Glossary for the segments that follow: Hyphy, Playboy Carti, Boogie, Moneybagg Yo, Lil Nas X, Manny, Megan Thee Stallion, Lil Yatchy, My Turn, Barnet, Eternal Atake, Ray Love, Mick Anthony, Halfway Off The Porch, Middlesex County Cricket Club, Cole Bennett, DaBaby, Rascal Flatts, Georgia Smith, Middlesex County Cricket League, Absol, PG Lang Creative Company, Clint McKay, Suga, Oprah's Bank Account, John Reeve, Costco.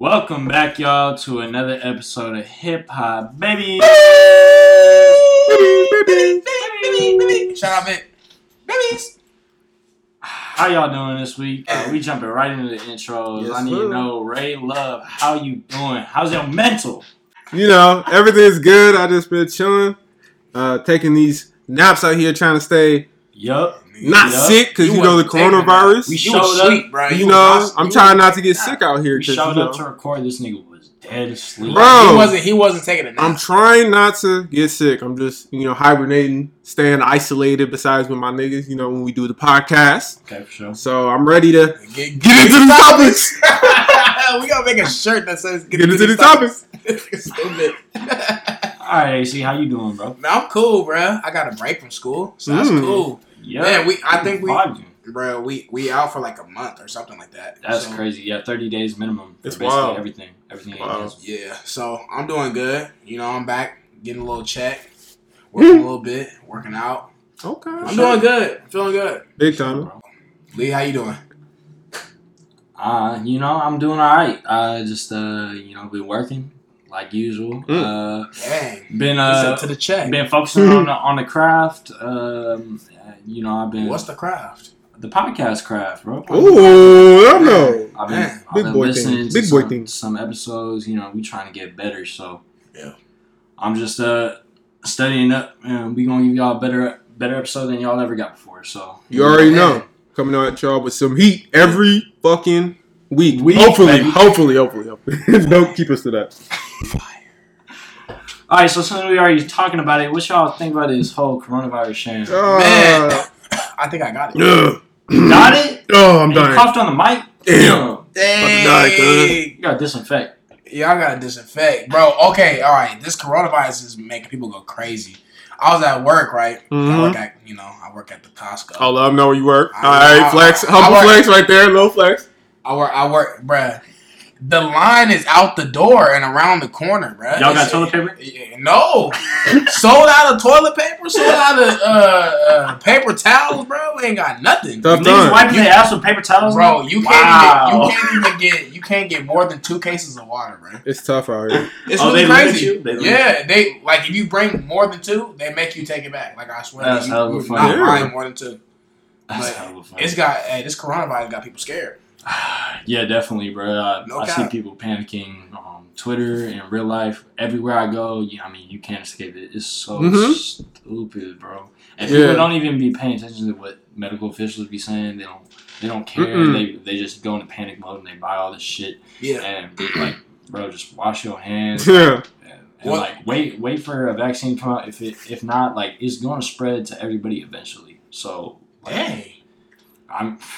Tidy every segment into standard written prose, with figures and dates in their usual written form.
Welcome back, y'all, to another episode of Hip Hop Baby. Shout out, Vic. Babies. How y'all doing this week? We jumping right into the intros. Yes, I need to know, Ray Love, how you doing? How's your mental? You know, everything's good. I just been chilling, taking these naps out here, trying to stay. Yup. Not sick, because you know the coronavirus. We showed up, bro. You know, I'm trying not to get sick out here. We showed up to record. This nigga was dead asleep. Bro, he wasn't taking a nap. I'm trying not to get sick. I'm just, you know, hibernating, staying isolated. Besides with my niggas, you know, when we do the podcast. Okay, for sure. So I'm ready to get into the topics. We gotta make a shirt that says "Get into the topics." Stupid. All right, AC, how you doing, bro? I'm cool, bro. I got a break from school, so that's cool. Yeah, man, we out for like a month or something like that. That's crazy. Yeah, 30 days minimum. It's basically wild. Everything. Wow. Yeah. So I'm doing good. You know, I'm back getting a little check, working a little bit, working out. Okay. I'm doing good. Feeling good. Big time, bro. Lee, how you doing? You know, I'm doing all right. Just you know, been working like usual. Dang. Been to the check. Been focusing on the craft. You know, I've been. What's the craft? The podcast craft, bro. Ooh, I don't know. I've been listening to some episodes. You know, we trying to get better, so yeah. I'm just studying up, and we gonna give y'all a better episode than y'all ever got before. So you already know, coming at y'all with some heat every fucking week. Hopefully. Don't keep us to that. All right, so since we already talking about it, what y'all think about this whole coronavirus shit? Man, I think I got it. Got it? Oh, I'm dying. You coughed on the mic? Damn. Dang. You got to disinfect. Yeah, I got to disinfect. Bro, okay, all right. This coronavirus is making people go crazy. I was at work, right? Mm-hmm. I work at the Costco. Oh, let them know where you work. All right, flex. Humble flex right there. Little flex. I work, bruh. The line is out the door and around the corner, bro. Y'all got toilet paper? No. Sold out of toilet paper? Sold out of paper towels, bro? We ain't got nothing. These wiping their ass with paper towels? Bro, you can't get more than 2 cases of water, bro. It's tough out here. It's really crazy. They if you bring more than 2, they make you take it back. Like, I swear to you, you're not buying more than 2. That's hella funny. This coronavirus got people scared. Yeah, definitely, bro. I see people panicking on Twitter and real life. Everywhere I go, I mean, you can't escape it. It's so stupid, bro. And people don't even be paying attention to what medical officials be saying. They don't care. They just go into panic mode and they buy all this shit. Yeah. And like, bro, just wash your hands. Yeah. And like, wait for a vaccine to come out. If not, like, it's going to spread to everybody eventually. So, like, hey.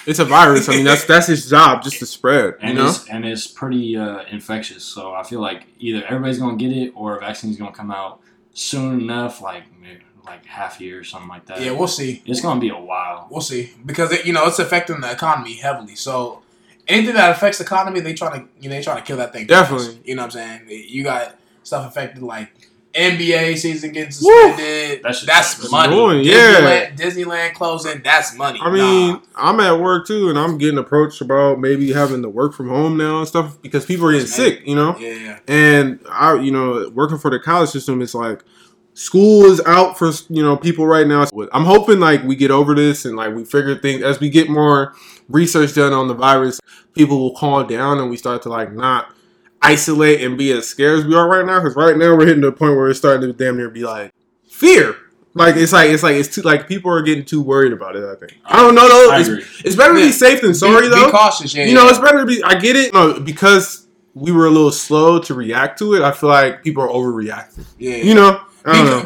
It's a virus. I mean, that's his job, just to spread. And you know? it's pretty infectious. So I feel like either everybody's gonna get it, or a vaccine's gonna come out soon enough, like maybe like half year or something like that. Yeah, we'll see. It's gonna be a while. We'll see, because it's affecting the economy heavily. So anything that affects the economy, they try to kill that thing. Definitely. You know what I'm saying? You got stuff affected like. NBA season getting suspended. That's money. Annoying, yeah. Disneyland closing. That's money. I mean, I'm at work too, and I'm getting approached about maybe having to work from home now and stuff because people are getting sick. You know. Yeah. And I, you know, working for the college system, it's like school is out for people right now. I'm hoping like we get over this and like we figure things as we get more research done on the virus. People will calm down and we start to like not. Isolate and be as scared as we are right now, because right now we're hitting the point where it's starting to damn near be like fear. It's too people are getting too worried about it. I think I don't know though. It's better to be safe than sorry though. Be cautious, yeah. You know, it's better to be. I get it. No, because we were a little slow to react to it. I feel like people are overreacting. Yeah, you know.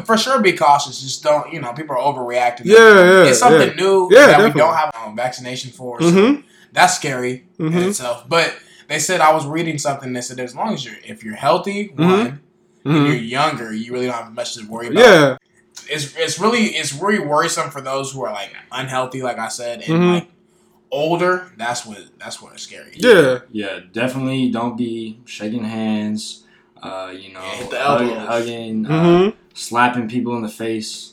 For sure, be cautious. Just don't. You know, people are overreacting. Yeah. It's something new that we don't have vaccination for. So that's scary in itself, but. They said I was reading something that said as long as if you're healthy, and you're younger, you really don't have much to worry about. Yeah. It's really worrisome for those who are like unhealthy, like I said, and like older. That's what is scary. Yeah. Yeah, definitely don't be shaking hands, hit the elbows. Hugging, slapping people in the face.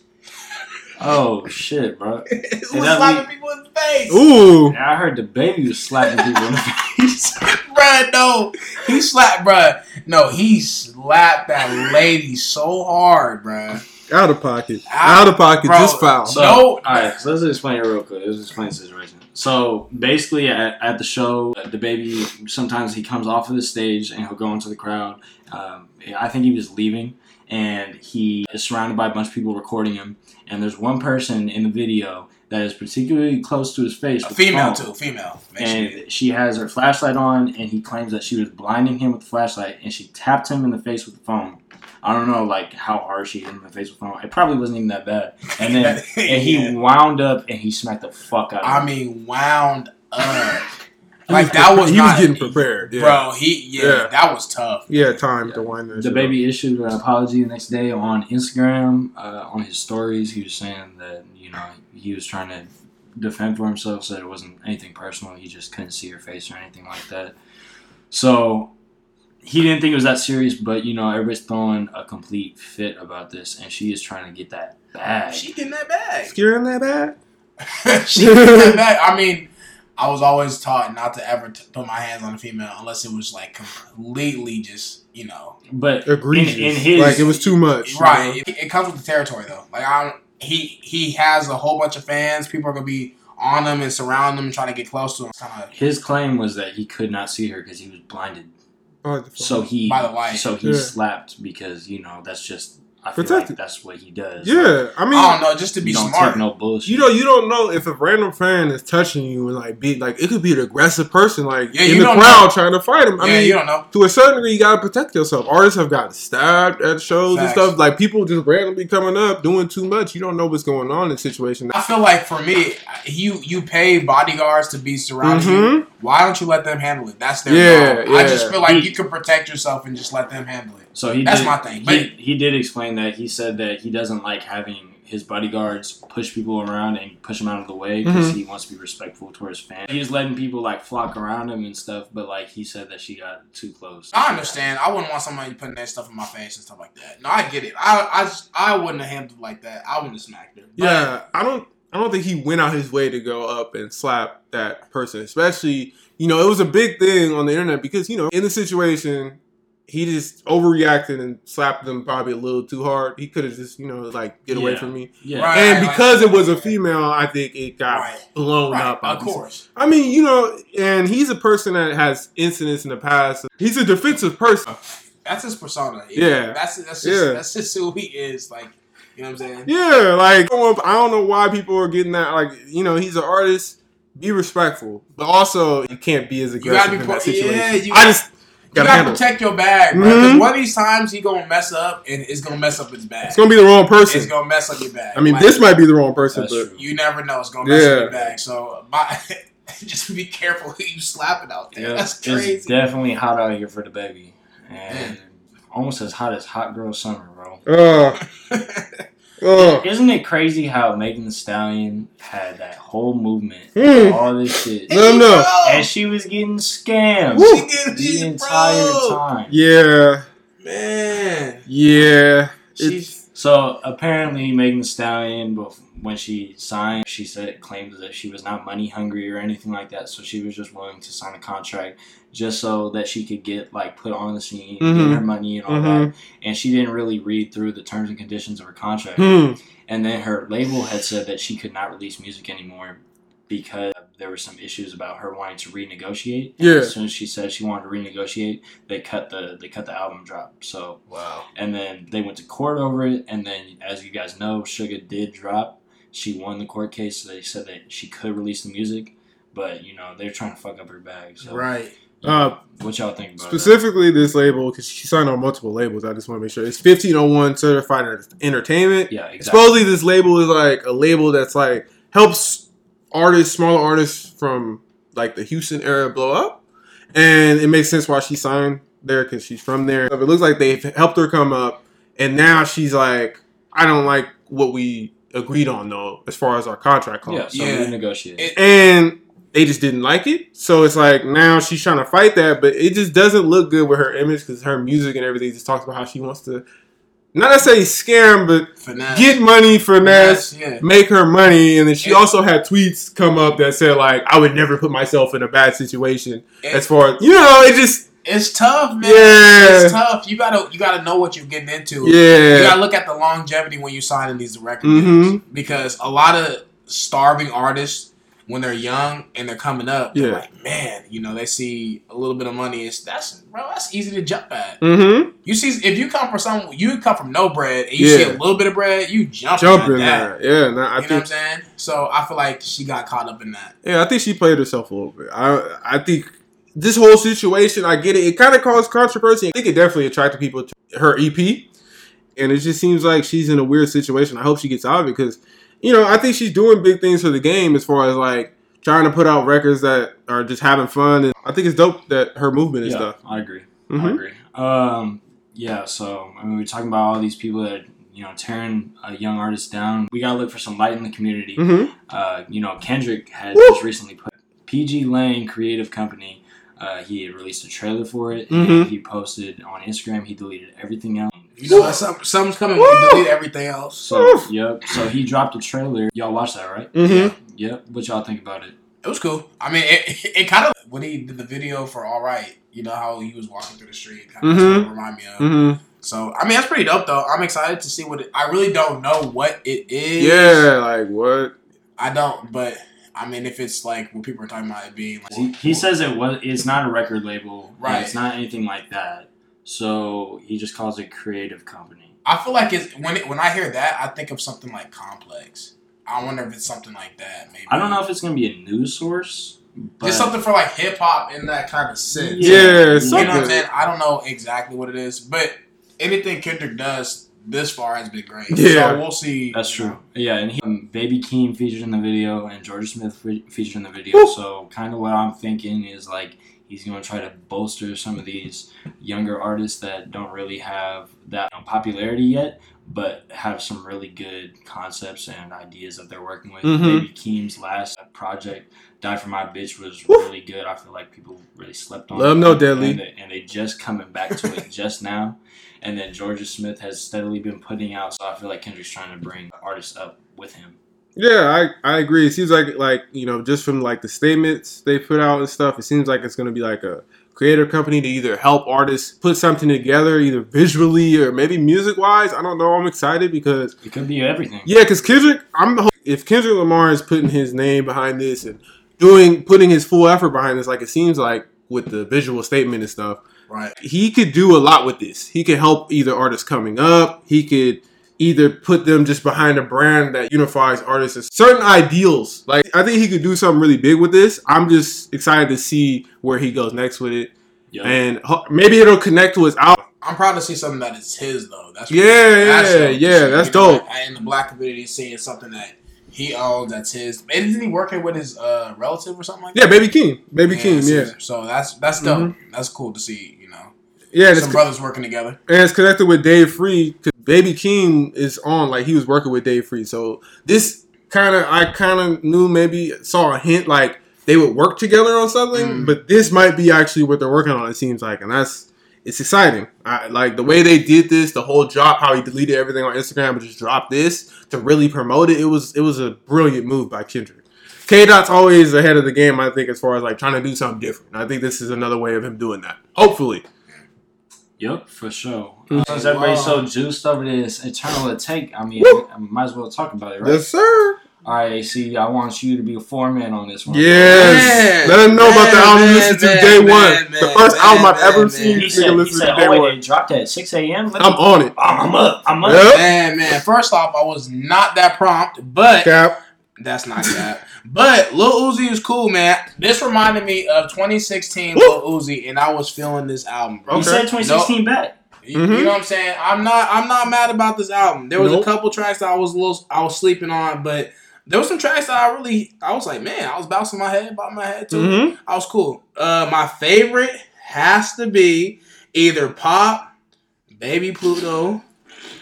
Oh shit, bro! It was slapping people in the face. Ooh! Yeah, I heard DaBaby was slapping people in the face. Bro, bruh, no. He slapped, bruh. No, he slapped that lady so hard, bruh. Out of pocket. Out of pocket. Bro, just foul. So, no. All right, so let's explain it real quick. Let's explain the situation. So, basically, at the show, DaBaby, sometimes he comes off of the stage and he'll go into the crowd. I think he was leaving, and he is surrounded by a bunch of people recording him. And there's one person in the video that is particularly close to his face. A female, too. Female. And she has her flashlight on, and he claims that she was blinding him with the flashlight, and she tapped him in the face with the phone. I don't know, like, how hard she hit him in the face with the phone. It probably wasn't even that bad. And then and he wound up, and he smacked the fuck out of him. I mean, wound up. Like, that was not... He was getting prepared. Yeah. Bro, that was tough. He had time to wind this. DaBaby issued an apology the next day on Instagram, on his stories. He was saying that, you know, he was trying to defend for himself, so it wasn't anything personal. He just couldn't see her face or anything like that. So... He didn't think it was that serious, but, you know, everybody's throwing a complete fit about this, and she is trying to get that bag. She getting that bag. Scaring that bag. She getting that bag. I mean, I was always taught not to ever put my hands on a female unless it was, like, completely just, you know. But egregious. In his, like, it was too much. Right. You know? It comes with the territory, though. Like, he has a whole bunch of fans. People are going to be on him and surround him and trying to get close to him. His claim was that he could not see her because he was blinded. So he slapped because, you know, that's just, I feel like that's what he does. Yeah, like, I mean, I don't know, just to be smart. No bullshit. You know, you don't know if a random fan is touching you and it could be an aggressive person in the crowd trying to fight him. I mean, you don't know. To a certain degree, you gotta protect yourself. Artists have gotten stabbed at shows and stuff. Like, people just randomly coming up doing too much. You don't know what's going on in the situation. I feel like for me, you pay bodyguards to be surrounded. Mm-hmm. You. Why don't you let them handle it? That's their problem. Yeah. I just feel like you can protect yourself and just let them handle it. So that's my thing. But he did explain that. He said that he doesn't like having his bodyguards push people around and push them out of the way because he wants to be respectful towards fans. He was letting people, flock around him and stuff, but, he said that she got too close. I understand. I wouldn't want somebody putting that stuff in my face and stuff like that. No, I get it. I wouldn't have handled like that. I wouldn't have smacked her. Yeah, I don't think he went out his way to go up and slap that person, especially, you know, it was a big thing on the internet because, you know, in the situation, he just overreacted and slapped them probably a little too hard. He could have just, you know, get away from me. Yeah. Right, and because it was a female, I think it got blown up. Obviously. Of course. I mean, you know, and he's a person that has incidents in the past. He's a defensive person. That's his persona. Yeah. That's just who he is, you know what I'm saying? Yeah, I don't know why people are getting that. You know, he's an artist. Be respectful, but also you can't be as aggressive in that situation. Yeah, you gotta protect your bag, bro. Mm-hmm. One of these times he gonna mess up, and it's gonna mess up his bag. It's gonna be the wrong person. It's gonna mess up your bag. I mean, this might be the wrong person, but you never know. It's gonna mess up your bag. So just be careful who you slapping out there. Yeah, that's crazy. It's definitely hot out here for DaBaby, and almost as hot as Hot Girl Summer, bro. Isn't it crazy how Megan Thee Stallion had that whole movement and all this shit? And she was getting scammed the entire time. Yeah. Man. Yeah. So apparently Megan Thee Stallion, when she signed, she claimed that she was not money hungry or anything like that. So she was just willing to sign a contract just so that she could get put on the scene, get her money and all that. And she didn't really read through the terms and conditions of her contract. And then her label had said that she could not release music anymore because there were some issues about her wanting to renegotiate. And as soon as she said she wanted to renegotiate, they cut the album drop. So wow. And then they went to court over it. And then, as you guys know, Suga did drop. She won the court case. So they said that she could release the music, but you know they're trying to fuck up her bag. So. Right. What y'all think about specifically that? This label, because she signed on multiple labels. I just want to make sure it's 1501 Certified Entertainment. Yeah, exactly. Supposedly this label is a label that's helps artists, smaller artists from the Houston era blow up, and it makes sense why she signed there because she's from there. It looks like they've helped her come up, and now she's like, I don't like what we agreed on though, as far as our contract calls. Yeah, so we negotiated, and they just didn't like it. So it's now she's trying to fight that, but it just doesn't look good with her image because her music and everything just talks about how she wants to not necessarily scam, but finesse. Get money, finesse, yeah. Make her money. And then she also had tweets come up that said, like, I would never put myself in a bad situation. As far as, you know, it just... It's tough, man. Yeah. It's tough. You gotta know what you're getting into. Yeah. You gotta look at the longevity when you're signing these record deals. Because a lot of starving artists, when they're young and they're coming up, they're like, man, you know, they see a little bit of money. That's easy to jump at. Mm-hmm. You see, if you come from no bread and you see a little bit of bread, you jump at that. Yeah, no, I think, know what I'm saying? So I feel like she got caught up in that. Yeah, I think she played herself a little bit. I think this whole situation, I get it. It kind of caused controversy. I think it definitely attracted people to her EP, and it just seems like she's in a weird situation. I hope she gets out of it because, you know, I think she's doing big things for the game as far as, like, trying to put out records that are just having fun. And I think it's dope that her movement is stuff. I agree. Mm-hmm. I agree. So, I mean, we're talking about all these people that, you know, tearing a young artist down. We got to look for some light in the community. Mm-hmm. You know, Kendrick had just recently put PG Lang Creative Company. He had released a trailer for it, and he posted on Instagram. He deleted everything else. You know, something's coming. He deleted everything else. So, so he dropped a trailer. Y'all watched that, right? Mm-hmm. Yep. What y'all think about it? It was cool. I mean, it kind of when he did the video for All Right, you know how he was walking through the street, kind of reminded me of. Mm-hmm. So, I mean, that's pretty dope, though. I'm excited to see what it. I really don't know what it is. Yeah, like what? I don't, but. I mean, if it's like what people are talking about it being like... He says it's not a record label. Right. It's not anything like that. So he just calls it creative company. I feel like it's when I hear that, I think of something like Complex. I wonder if it's something like that. Maybe. I don't know if it's going to be a news source. But it's something for like hip-hop in that kind of sense. Yeah, something. You know what I'm saying? I don't know exactly what it is. But anything Kendrick does... this far has been great. Yeah. So we'll see. That's true. Yeah, and Baby Keem featured in the video and Georgia Smith featured in the video. Woo! So kind of what I'm thinking is like he's going to try to bolster some of these younger artists that don't really have that popularity yet, but have some really good concepts and ideas that they're working with. Mm-hmm. Baby Keem's last project, Die For My Bitch, was really good. I feel like people really slept on it. Love No Deadly. And they just coming back to it just now. And then Georgia Smith has steadily been putting out, so I feel like Kendrick's trying to bring artists up with him. Yeah, I agree. It seems like you know, just from like the statements they put out and stuff, it seems like it's going to be like a creative company to either help artists put something together, either visually or maybe music-wise. I don't know. I'm excited because... it could be everything. Yeah, because Kendrick... if Kendrick Lamar is putting his name behind this and putting his full effort behind this, like it seems like with the visual statement and stuff... right. He could do a lot with this. He could help either artists coming up. He could either put them just behind a brand that unifies artists and certain ideals. Like, I think he could do something really big with this. I'm just excited to see where he goes next with it. Yep. And maybe it'll connect to his album. I'm proud to see something that is his, though. That's dope. Like, in the black community, seeing something that he owns, that's his. Isn't he working with his relative or something like that? Yeah, Baby Keem. Baby Keem. So that's dope. Mm-hmm. That's cool to see. Yeah, some brothers working together. And it's connected with Dave Free. Cause Baby Keem is on, like, he was working with Dave Free. So this I kind of knew, maybe saw a hint, like, they would work together on something. Mm. But this might be actually what they're working on, it seems like. And it's exciting. Like, the way they did this, the whole drop, how he deleted everything on Instagram but just dropped this to really promote it. It was a brilliant move by Kendrick. K-Dot's always ahead of the game, I think, as far as, like, trying to do something different. And I think this is another way of him doing that. Hopefully. Yep, for sure. Since everybody's so juiced over this eternal take, I mean, I might as well talk about it, right? Yes, sir. All right, AC, I want you to be a foreman on this one. Yes. Man. Let him know about the album you listened to day one. The first album I've ever seen you listen to day one. They dropped at 6 a.m.? I'm on it. I'm up. Yep. Man. First off, I was not that prompt, but... cap. That's not that. But Lil Uzi is cool, man. This reminded me of 2016 Lil Uzi, and I was feeling this album, bro. You said 2016 back. You know what I'm saying? I'm not mad about this album. There was a couple tracks that I was sleeping on, but there was some tracks that I was like, man, I was bouncing my head, too. Mm-hmm. I was cool. My favorite has to be either Pop, Baby Pluto,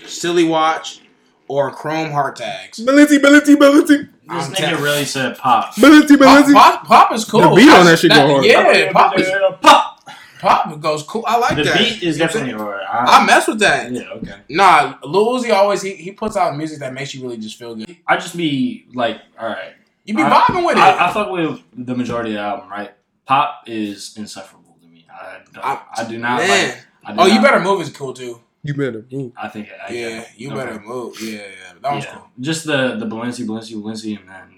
Silly Watch, or Chrome Heart Tags. Ability. This nigga really said Pop. Pop is cool. The beat on that shit go hard. Yeah, Pop is... Pop. pop goes cool. I like the that. The beat is definitely hard. I mess with that. Yeah, okay. Nah, Lil Uzi always, he puts out music that makes you really just feel good. I just be like, all right. You be vibing with it. I fuck with the majority of the album, right? Pop is insufferable to me. I do not man. Like I do Oh, not, You Better Move is cool, too. You Better Move. I think. Yeah, You Better Move. Yeah. That was cool. Just the Balenci, and then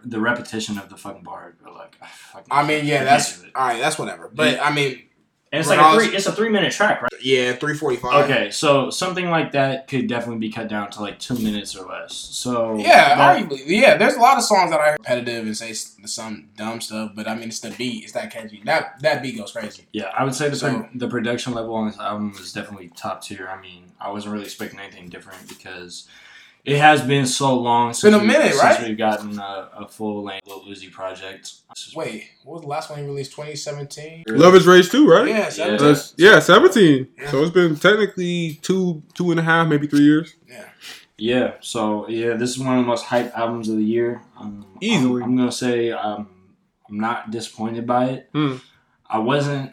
the repetition of the fucking bar. Like, that's all right. That's whatever. But yeah. I mean, and it's like a 3-minute track, right? Yeah, 3:45. Okay, so something like that could definitely be cut down to like 2 minutes or less. So arguably, there's a lot of songs that I hear repetitive and say some dumb stuff, but I mean, it's the beat. It's that catchy. That beat goes crazy. Yeah, I would say the production level on this album was definitely top tier. I mean, I wasn't really expecting anything different because it has been so long since we've gotten a full-length Lil Uzi project. Wait, what was the last one he released? 2017? Love Is Rage 2, right? Yeah, 17. Yeah, 17. Yeah. So it's been technically two and a half, maybe 3 years. Yeah, so this is one of the most hyped albums of the year. Easily. I'm going to say I'm not disappointed by it. I wasn't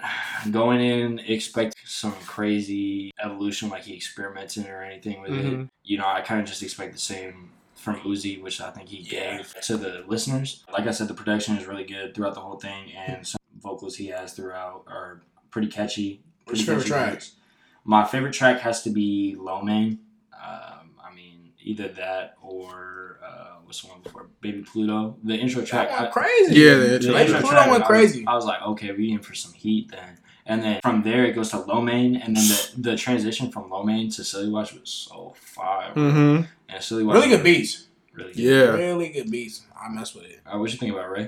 going in expecting some crazy evolution like he experimented or anything with it. You know, I kind of just expect the same from Uzi, which I think he gave to the listeners. Like I said, the production is really good throughout the whole thing, and some vocals he has throughout are pretty catchy. What's your favorite track? My favorite track has to be Low Man. I mean, either that or what's the one before? Baby Pluto. The intro track. That went crazy. The intro Baby Pluto track went crazy. I was like, okay, we in for some heat then. And then from there, it goes to Low Man. And then the transition from Low Man to Silly Watch was so fire. And Silly Watch. Really good beats. Really good beats. I mess with it. What you think about it, Ray?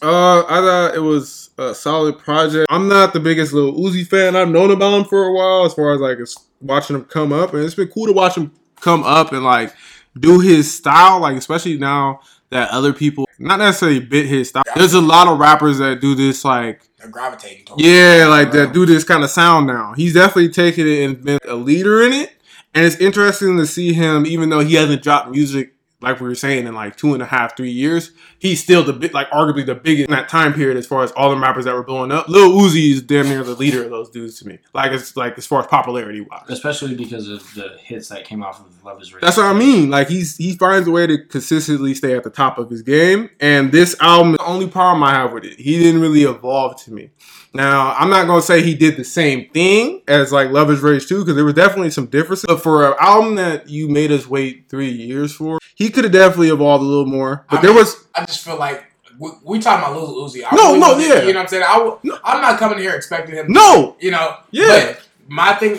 I thought it was a solid project. I'm not the biggest Lil Uzi fan. I've known about him for a while as far as like watching him come up. And it's been cool to watch him come up and like do his style, like especially now that other people not necessarily bit his style. There's a lot of rappers that do this, like they're gravitating towards that do this kind of sound now. He's definitely taken it and been a leader in it, and it's interesting to see him, even though he hasn't dropped music like we were saying in like 2.5-3 years, he's still arguably the biggest in that time period as far as all the rappers that were blowing up. Lil Uzi is damn near the leader of those dudes to me. Like it's like as far as popularity wise, especially because of the hits that came off of Love Is Rage. That's what I mean. Like he finds a way to consistently stay at the top of his game, and this album is the only problem I have with it. He didn't really evolve to me. Now I'm not gonna say he did the same thing as like Love Is Rage 2 because there was definitely some differences. But for an album that you made us wait 3 years for, he could have definitely evolved a little more, but I just feel like we talking about Lil Uzi. You know what I'm saying? I'm not coming here expecting him. But my thing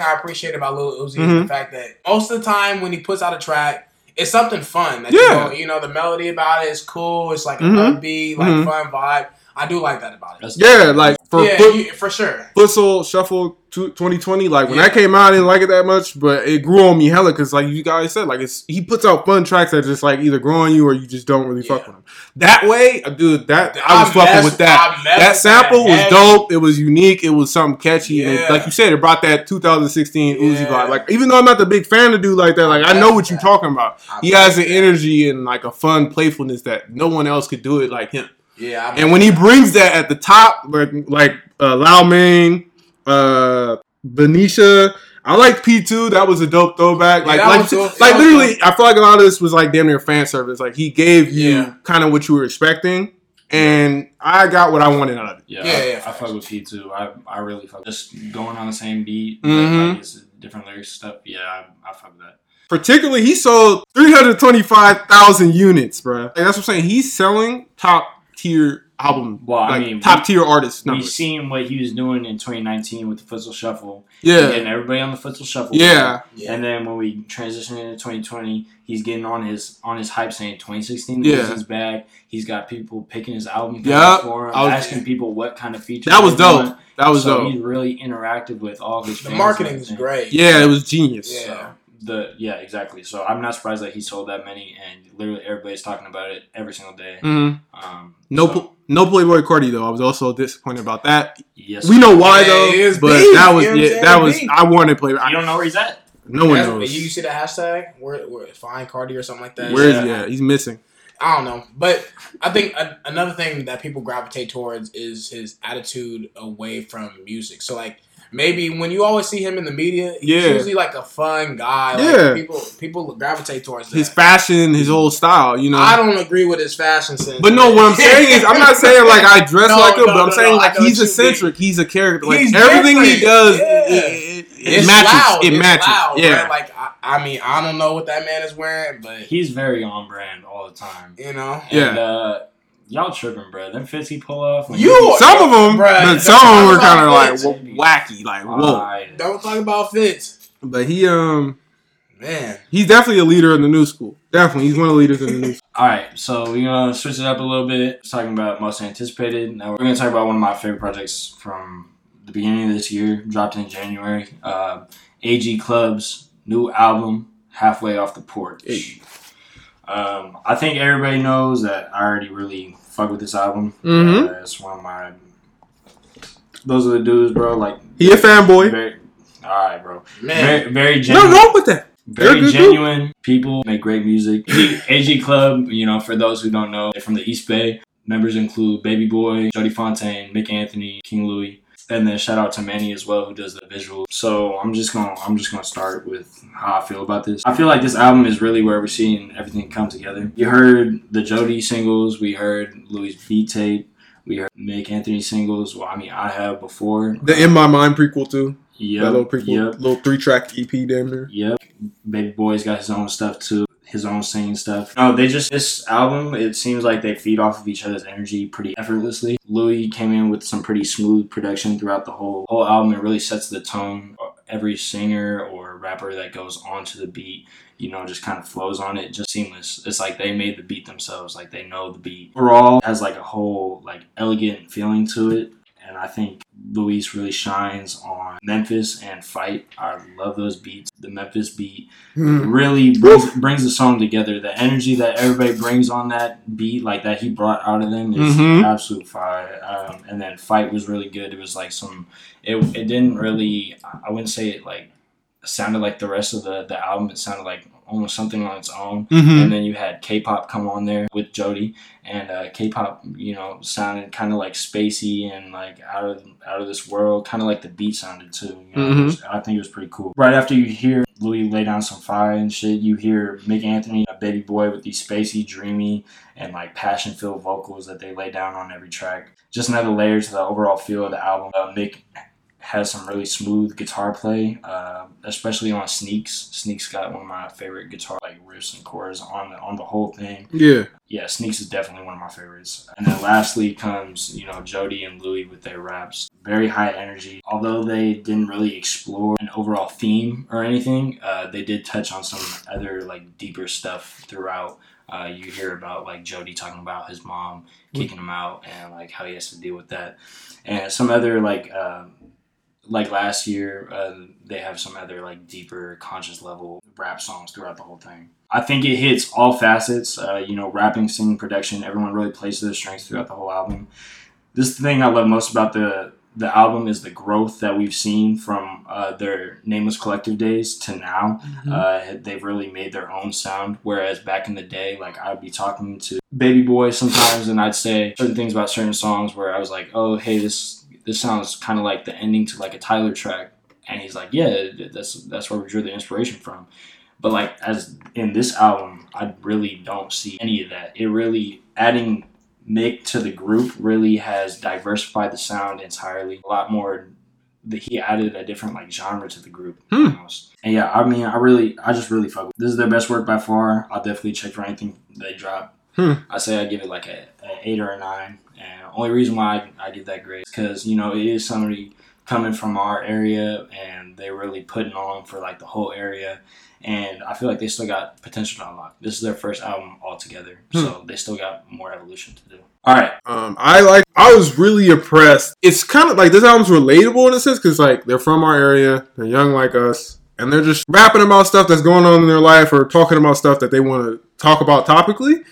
I appreciate about Lil Uzi is the fact that most of the time when he puts out a track, it's something fun. That the melody about it is cool. It's like an upbeat, like fun vibe. I do like that about it. For sure. Futsal Shuffle 2020, when that came out, I didn't like it that much, but it grew on me hella because, like you guys said, he puts out fun tracks that just like either grow on you or you just don't really fuck with him. That way, dude, I was fucking with that. That sample was dope. It was unique. It was something catchy, and like you said, it brought that 2016 Uzi vibe. Like even though I'm not the big fan of dude like that, I know what you're talking about. He has an energy and like a fun playfulness that no one else could do it like him. Yeah, I mean, and when he brings that at the top, like Lao Main, Benicia, I liked P2. That was a dope throwback. Literally, I feel like a lot of this was like damn near fan service. Like he gave you kind of what you were expecting, and I got what I wanted out of it. I fuck with P2. I really fuck. Just going on the same beat, it's different lyrics and stuff. Yeah, I fuck with that. Particularly, he sold 325,000 units, bro. And that's what I'm saying. He's selling top tier album, top tier artist numbers. We've seen what he was doing in 2019 with the Futsal Shuffle, and everybody on the Futsal Shuffle, and then when we transition into 2020, he's getting on his hype saying 2016 is back. He's got people picking his album for him, asking people what kind of features. That was dope. That was dope. He's really interactive with all his fans. The marketing is great. Yeah, it was genius. Yeah. So. Exactly. So I'm not surprised that he sold that many, and literally everybody's talking about it every single day. No Playboy Carti though. I was also disappointed about that. Yes, we know why though. But that was I wanted Playboy. You don't know where he's at. No one knows. You see the hashtag? Where find Carti or something like that? Where is he at? He's missing. I don't know. But I think another thing that people gravitate towards is his attitude away from music. So, like, maybe when you always see him in the media, he's usually, like, a fun guy. Like, people gravitate towards that. His fashion, his whole style, you know. I don't agree with his fashion sense. But, no, what I'm saying is, I'm not saying, like, I dress like him, but I'm saying, like, he's eccentric. He's a character. Like, he's everything different. He does, it matches. Loud. It matches. Loud, yeah. Right? Like, I mean, I don't know what that man is wearing, but... He's very on-brand all the time. You know? And, y'all tripping, bro. Them fits he pull off. Some of them, but some of them were kind of like wacky. Like, whoa. Don't talk about fits. But he, man. He's definitely a leader in the new school. Definitely. He's one of the leaders in the new school. All right. So, we're going to switch it up a little bit. It's talking about most anticipated. Now, we're going to talk about one of my favorite projects from the beginning of this year. Dropped in January. AG Club's new album, Halfway Off the Porch. Hey. I think everybody knows that I already really fuck with this album. Mm-hmm. It's one of my... Those are the dudes, bro. Like, he a fanboy. Alright, bro. Man. Very genuine. Nothing wrong with that. Very genuine people. Make great music. AG Club, you know, for those who don't know, they're from the East Bay. Members include Baby Boy, Jodie Fontaine, Mick Anthony, King Louie. And then shout out to Manny as well, who does the visual. So I'm just gonna start with how I feel about this. I feel like this album is really where we're seeing everything come together. You heard the Jodie singles, we heard Louis B tape, we heard Mick Anthony singles. Well, I mean, I have before the In My Mind prequel too. Yeah, little 3-track EP damn near. Yep, Baby Boy's got his own stuff too. His own singing stuff. No, this album, it seems like they feed off of each other's energy pretty effortlessly. Louis came in with some pretty smooth production throughout the whole album. It really sets the tone. Every singer or rapper that goes onto the beat, you know, just kind of flows on it, just seamless. It's like they made the beat themselves, like they know the beat. Overall, it has like a whole like elegant feeling to it. And I think Luis really shines on Memphis and Fight. I love those beats. The Memphis beat really brings the song together. The energy that everybody brings on that beat, like that he brought out of them, is absolute fire. And then Fight was really good. It was like some... It didn't really... I wouldn't say it like sounded like the rest of the album. It sounded like almost something on its own. Mm-hmm. And then you had K-pop come on there with Jodie, and K-pop, you know, sounded kind of like spacey and like out of this world, kind of like the beat sounded too, you know? I think it was pretty cool. Right after you hear Louis lay down some fire and shit, you hear Mick Anthony, a Baby Boy, with these spacey, dreamy and like passion filled vocals that they lay down on every track. Just another layer to the overall feel of the album. Mick has some really smooth guitar play, especially on Sneaks. Sneaks got one of my favorite guitar like riffs and chords on the whole thing. Yeah, Sneaks is definitely one of my favorites. And then lastly comes, you know, Jodie and Louis with their raps. Very high energy. Although they didn't really explore an overall theme or anything, they did touch on some other like deeper stuff throughout. You hear about like Jodie talking about his mom kicking him out and like how he has to deal with that, and some other like. Like last year, they have some other like deeper conscious level rap songs throughout the whole thing. I think it hits all facets, you know, rapping, singing, production. Everyone really plays to their strengths throughout the whole album. This is the thing I love most about the album is the growth that we've seen from their Nameless Collective days to now. They've really made their own sound, whereas back in the day, like I'd be talking to Baby Boy sometimes and I'd say certain things about certain songs where I was like, oh, hey, this sounds kind of like the ending to like a Tyler track. And he's like, yeah, that's where we drew the inspiration from. But like, as in this album, I really don't see any of that. It really, adding Mick to the group really has diversified the sound entirely. A lot more, he added a different like genre to the group. Almost. And yeah, I mean, I just really fuck with it. This is their best work by far. I'll definitely check for anything they drop. I say I give it like an 8 or a 9. And the only reason why I give that grade is because, you know, it is somebody coming from our area and they're really putting on for like the whole area. And I feel like they still got potential to unlock. This is their first album altogether. So they still got more evolution to do. All right. I was really impressed. It's kind of like this album's relatable in a sense because like they're from our area. They're young like us. And they're just rapping about stuff that's going on in their life or talking about stuff that they want to talk about topically.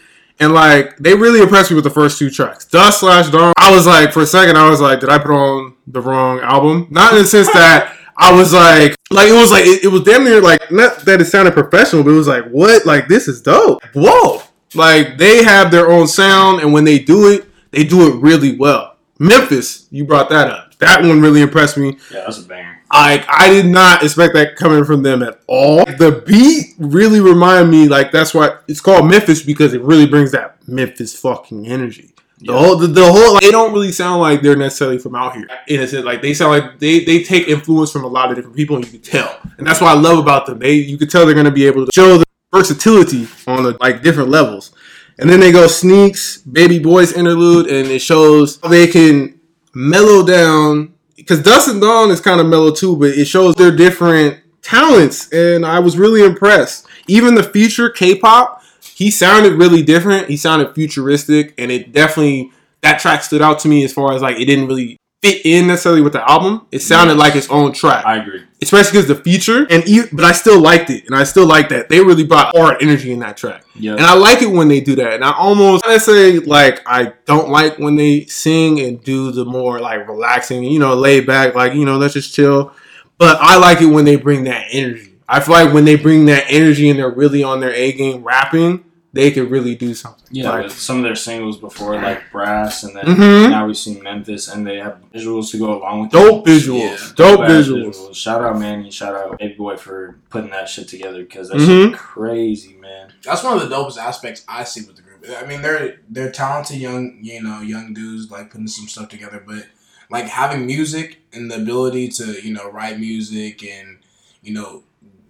And, like, they really impressed me with the first 2 tracks. Dust/Dawn. I was like, for a second, did I put on the wrong album? Not in the sense that I was like, it was like, it was damn near, like, not that it sounded professional, but it was like, what? Like, this is dope. Whoa. Like, they have their own sound, and when they do it really well. Memphis, you brought that up. That one really impressed me. Yeah, that's a banger. I did not expect that coming from them at all. The beat really reminded me, like, that's why it's called Memphis, because it really brings that Memphis fucking energy. The whole, like, they don't really sound like they're necessarily from out here. In a sense, like, they sound like they take influence from a lot of different people, and you can tell. And that's what I love about them. You can tell they're going to be able to show the versatility on like different levels. And then they go Sneaks, Baby Boy's interlude, and it shows how they can mellow down. Because Dust and Dawn is kind of mellow too, but it shows their different talents. And I was really impressed. Even the future K-pop, he sounded really different. He sounded futuristic, and it definitely, that track stood out to me as far as, like, it didn't really fit in necessarily with the album. It sounded like its own track. I agree. Especially because the feature, but I still liked it, and I still like that. They really brought hard energy in that track. Yep. And I like it when they do that, and I almost, I say, like, I don't like when they sing and do the more, like, relaxing, you know, laid back, like, you know, let's just chill. But I like it when they bring that energy. I feel like when they bring that energy and they're really on their A-game rapping, they could really do something. Yeah, like, with some of their singles before, like Brass, and then now we've seen Memphis, and they have visuals to go along with it. Dope visuals. Yeah, dope visuals. Shout out Manny, shout out Baby Boy for putting that shit together, because that shit crazy, man. That's one of the dopest aspects I see with the group. I mean, they're talented young dudes, like, putting some stuff together, but, like, having music and the ability to, you know, write music and, you know,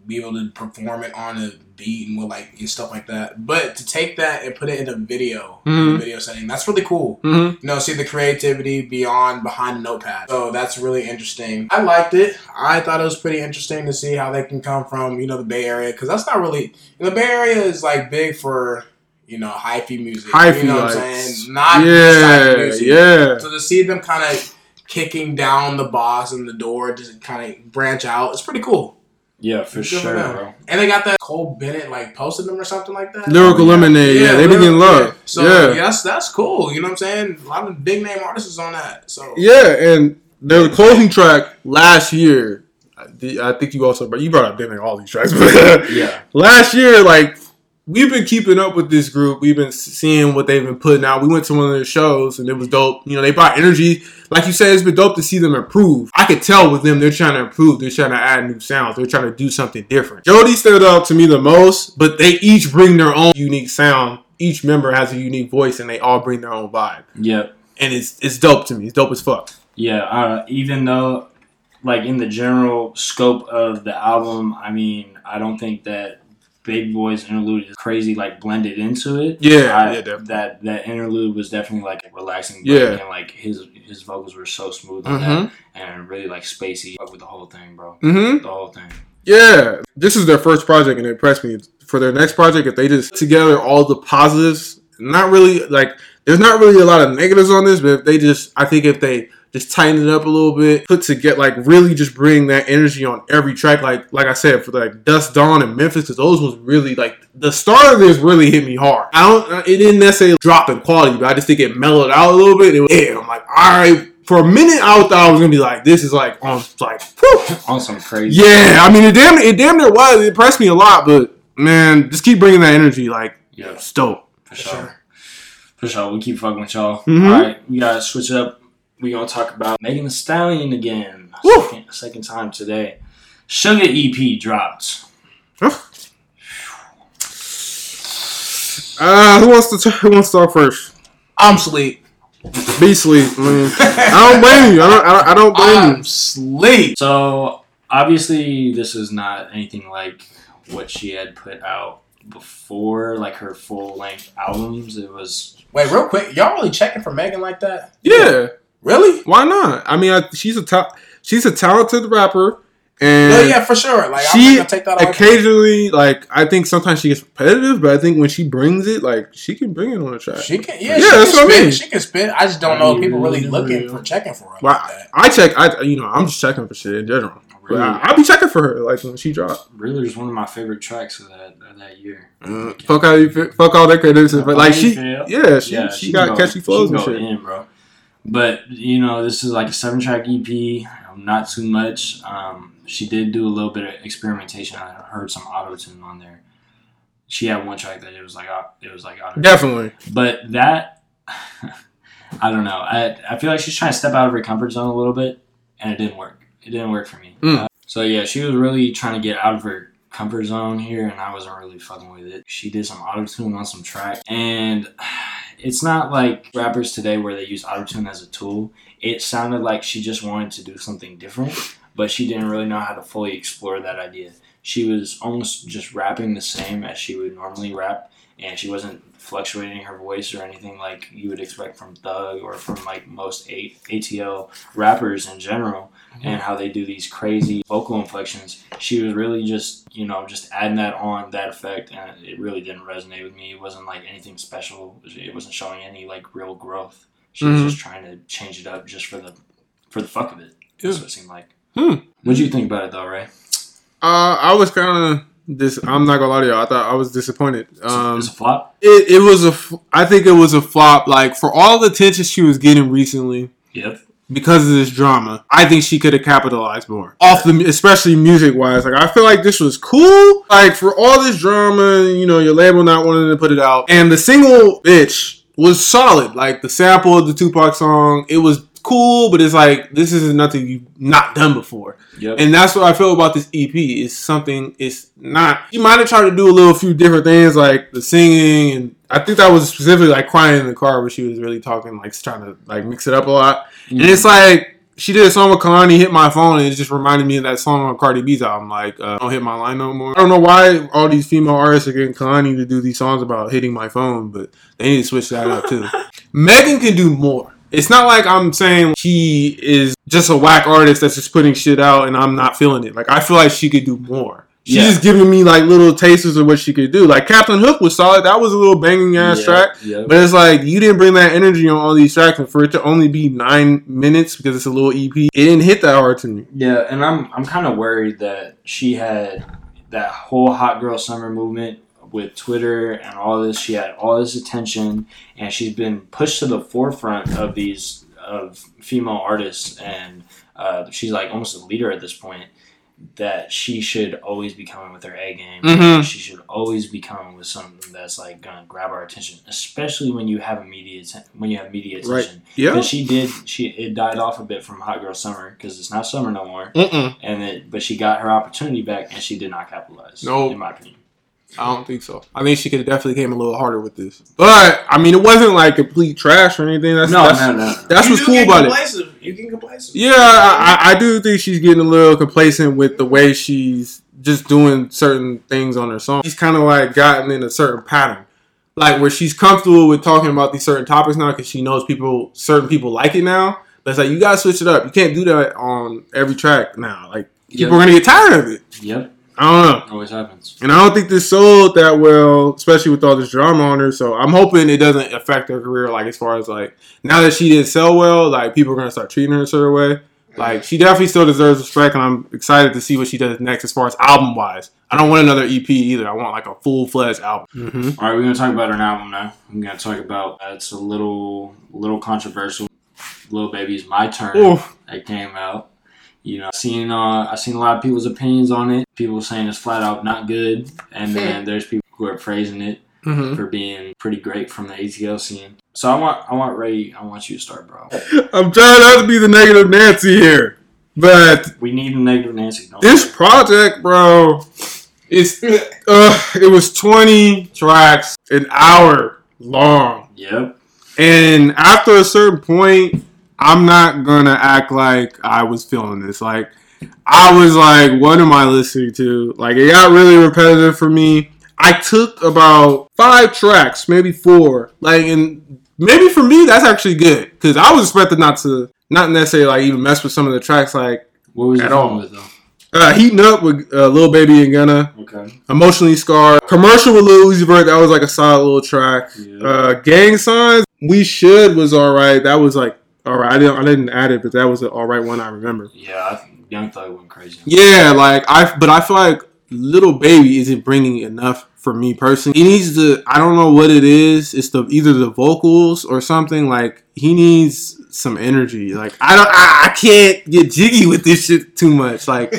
be able to perform it on a beat and and stuff like that. But to take that and put it in a video, video setting, that's really cool. Mm-hmm. You know, see the creativity behind a notepad. So that's really interesting. I liked it. I thought it was pretty interesting to see how they can come from, you know, the Bay Area, because that's not really, the Bay Area is like big for, you know, hyphy music. Hyphy, you know what I'm saying? Not just hyphy music. Yeah. So to see them kind of kicking down the boss and the door, just kind of branch out, it's pretty cool. Yeah, for sure, bro. And they got that Cole Bennett, like, posted them or something like that. Lyrical Lemonade, yeah. They begin love. Yeah. So, that's cool. You know what I'm saying? A lot of big-name artists on that. So yeah, and their closing track last year, I think you brought up big-name all these tracks. But yeah. Last year, like, we've been keeping up with this group. We've been seeing what they've been putting out. We went to one of their shows, and it was dope. You know, they brought energy. Like you said, it's been dope to see them improve. I could tell with them, they're trying to improve. They're trying to add new sounds. They're trying to do something different. Jody stood out to me the most, but they each bring their own unique sound. Each member has a unique voice, and they all bring their own vibe. Yep. And it's dope to me. It's dope as fuck. Yeah, even though, like, in the general scope of the album, I mean, I don't think that Baby Boy's interlude is crazy, like, blended into it. Yeah, definitely. That interlude was definitely, like, relaxing. Yeah. And, like, his vocals were so smooth on that. And really, like, spacey with the whole thing, bro. Mm-hmm. The whole thing. Yeah. This is their first project, and it impressed me. For their next project, if they just put together all the positives, not really, like, there's not really a lot of negatives on this, but if they just tighten it up a little bit, put together, like, really just bring that energy on every track. Like I said, for, like, Dust Dawn and Memphis, because those was really, like, the start of this really hit me hard. It didn't necessarily drop in quality, but I just think it mellowed out a little bit. I'm like, all right. For a minute, I thought I was going to be like, this is, like, on, like, whew. On some crazy. Yeah, I mean, it damn near was. It impressed me a lot, but, man, just keep bringing that energy, like, yeah, it's dope. For sure. We keep fucking with y'all. Mm-hmm. All right, we got to switch it up. We're going to talk about Megan Thee Stallion again. Second time today. Sugar EP dropped. Who wants to talk first? I'm sleep. Be sleep. I don't blame you. I don't blame you. I'm sleep. So, obviously, this is not anything like what she had put out before, like, her full-length albums. It was... Wait, real quick. Y'all really checking for Megan like that? Yeah. Really? Why not? I mean, she's a talented rapper, and yeah, for sure. Like, she take that occasionally, like, I think sometimes she gets repetitive, but I think when she brings it, like, she can bring it on a track. She can, that's what I mean. She can spit. I just don't know if people really looking for checking for her. Well, like that. I'm just checking for shit in general. Really? I'll be checking for her, like, when she dropped. Really, is one of my favorite tracks of that year. Fuck all that criticism, but like she got catchy flows and shit, bro. But, you know, this is like a 7-track EP, not too much. She did do a little bit of experimentation. I heard some auto-tune on there. she had one track that it was like out of definitely. Her. But that I don't know. I feel like she's trying to step out of her comfort zone a little bit, and it didn't work. It didn't work for me. So yeah, she was really trying to get out of her comfort zone here, and I wasn't really fucking with it. She did some autotune on some track, and it's not like rappers today where they use autotune as a tool. It sounded like she just wanted to do something different, but she didn't really know how to fully explore that idea. She was almost just rapping the same as she would normally rap, and she wasn't fluctuating her voice or anything like you would expect from Thug or from like most ATL rappers in general, and how they do these crazy vocal inflections. She was really just adding that on, that effect, and it really didn't resonate with me. It wasn't like anything special. It wasn't showing any like real growth. She was just trying to change it up just for the fuck of it. Yeah. That's what it seemed like. What do you think about it though, Ray? I was kind of I'm not gonna lie to y'all. I thought I was disappointed. It's a flop. I think it was a flop. Like for all the attention she was getting recently, yep. Because of this drama, I think she could have capitalized more off the, especially music wise. Like I feel like this was cool. Like for all this drama, your label not wanting to put it out, and the single bitch was solid. Like the sample of the Tupac song, it was cool, but it's like this is nothing you've not done before. Yep. And that's what I feel about this EP. It's not. You might have tried to do a few different things like the singing, and I think that was specifically like Crying in the Car, where she was really talking, like trying to like mix it up a lot. Mm-hmm. And it's like she did a song with Kalani, Hit My Phone, and it just reminded me of that song on Cardi B's album, like Don't Hit My Line No More. I don't know why all these female artists are getting Kalani to do these songs about hitting my phone, but they need to switch that up too. Megan can do more. It's not like I'm saying she is just a whack artist that's just putting shit out and I'm not feeling it. Like, I feel like she could do more. She's just giving me, like, little tasters of what she could do. Like, Captain Hook was solid. That was a little banging-ass track. Yeah. But it's like, you didn't bring that energy on all these tracks. And for it to only be 9 minutes because it's a little EP, it didn't hit that hard to me. Yeah, and I'm kind of worried that she had that whole Hot Girl Summer movement with Twitter and all this. She had all this attention, and she's been pushed to the forefront of these female artists, and she's like almost a leader at this point, that she should always be coming with her A game. Mm-hmm. She should always be coming with something that's like gonna grab our attention, especially when you have media attention. Right. Yeah. But it died off a bit from Hot Girl Summer because it's not summer no more. Mm-mm. But she got her opportunity back, and she did not capitalize. No, in my opinion. I don't think so. I think she could have definitely came a little harder with this. But, I mean, it wasn't like complete trash or anything. No. That's what's cool about it. You can complacent. Yeah, I do think she's getting a little complacent with the way she's just doing certain things on her song. She's kind of like gotten in a certain pattern. Like where she's comfortable with talking about these certain topics now because she knows certain people like it now. But it's like, you got to switch it up. You can't do that on every track now. Like, people are going to get tired of it. Yep. I don't know. It always happens. And I don't think this sold that well, especially with all this drama on her. So I'm hoping it doesn't affect her career, like, as far as, like, now that she didn't sell well, like, people are going to start treating her a certain way. Like, she definitely still deserves a strike, and I'm excited to see what she does next as far as album-wise. I don't want another EP either. I want, like, a full-fledged album. Mm-hmm. All right, we're going to talk about her album now. I'm going to talk about it's a little controversial. Lil Baby's My Turn. Oof. That came out. I've seen a lot of people's opinions on it. People saying it's flat out not good, and then there's people who are praising it for being pretty great from the ATL scene. So I want Ray. I want you to start, bro. I'm trying not to be the negative Nancy here, but we need a negative Nancy. This project, bro, it was 20 tracks, an hour long. Yep. And after a certain point, I'm not gonna act like I was feeling this. Like, I was like, what am I listening to? Like, it got really repetitive for me. I took about 5 tracks, maybe 4. Like, and maybe for me, that's actually good. Because I was expected not necessarily, like, even mess with some of the tracks, like, what was at all. With, though? Heating Up with Lil Baby and Gunna. Okay. Emotionally Scarred. Commercial with Lil Uzi Vert. That was, like, a solid little track. Yeah. Gang Signs. We Should was alright. That was, like, alright, I didn't add it, but that was an alright one I remember. Yeah, Young Thug went crazy. Yeah, like, I feel like Lil Baby isn't bringing enough for me personally. He needs to, I don't know what it is, it's either the vocals or something, like, he needs some energy. Like, I can't get jiggy with this shit too much. Like,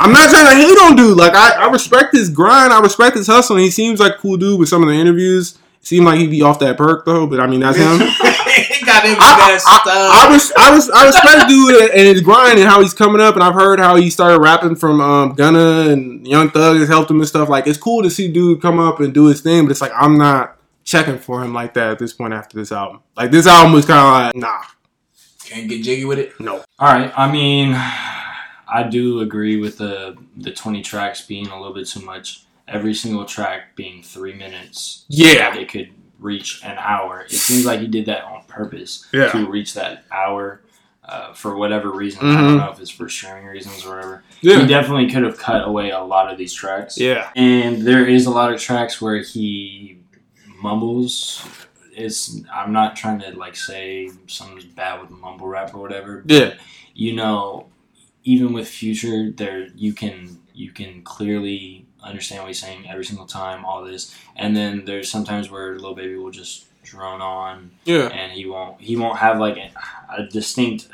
I'm not trying to hate on dude. Like, I respect his grind. I respect his hustle. And he seems like a cool dude with some of the interviews. Seemed like he'd be off that perk, though. But, I mean, that's him. He got him messed up. I respect dude and his grind and how he's coming up. And I've heard how he started rapping from Gunna and Young Thug has helped him and stuff. Like, it's cool to see dude come up and do his thing. But it's like, I'm not checking for him like that at this point after this album. Like, this album was kind of like, nah. Can't get jiggy with it? No. All right. I mean, I do agree with the 20 tracks being a little bit too much. Every single track being 3 minutes. Yeah. So that it could reach an hour. It seems like he did that on purpose to reach that hour for whatever reason. Mm-hmm. I don't know if it's for streaming reasons or whatever. Yeah. He definitely could have cut away a lot of these tracks. Yeah. And there is a lot of tracks where he mumbles. I'm not trying to like say something's bad with mumble rap or whatever. But, yeah. You know, even with Future, there you can clearly understand what he's saying every single time, all this. And then there's sometimes where Lil Baby will just drone on. Yeah. And he won't have like a distinct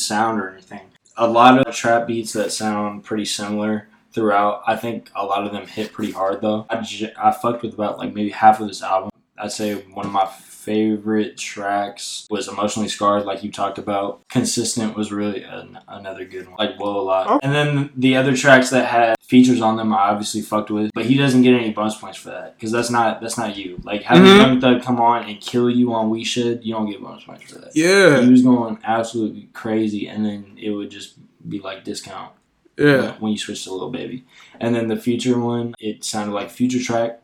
sound or anything. A lot of trap beats that sound pretty similar throughout. I think a lot of them hit pretty hard though. I fucked with about like maybe half of this album. I'd say one of my favorite tracks was Emotionally Scarred, like you talked about. Consistent was really another good one. Like, Whoa a lot. Oh. And then the other tracks that had features on them, I obviously fucked with. But he doesn't get any bonus points for that. Because that's not you. Like, having Young Thug come on and kill you on We Should, you don't get bonus points for that. Yeah. He was going absolutely crazy. And then it would just be like discount. Yeah. When you switch to Lil Baby. And then the Future one, it sounded like Future track.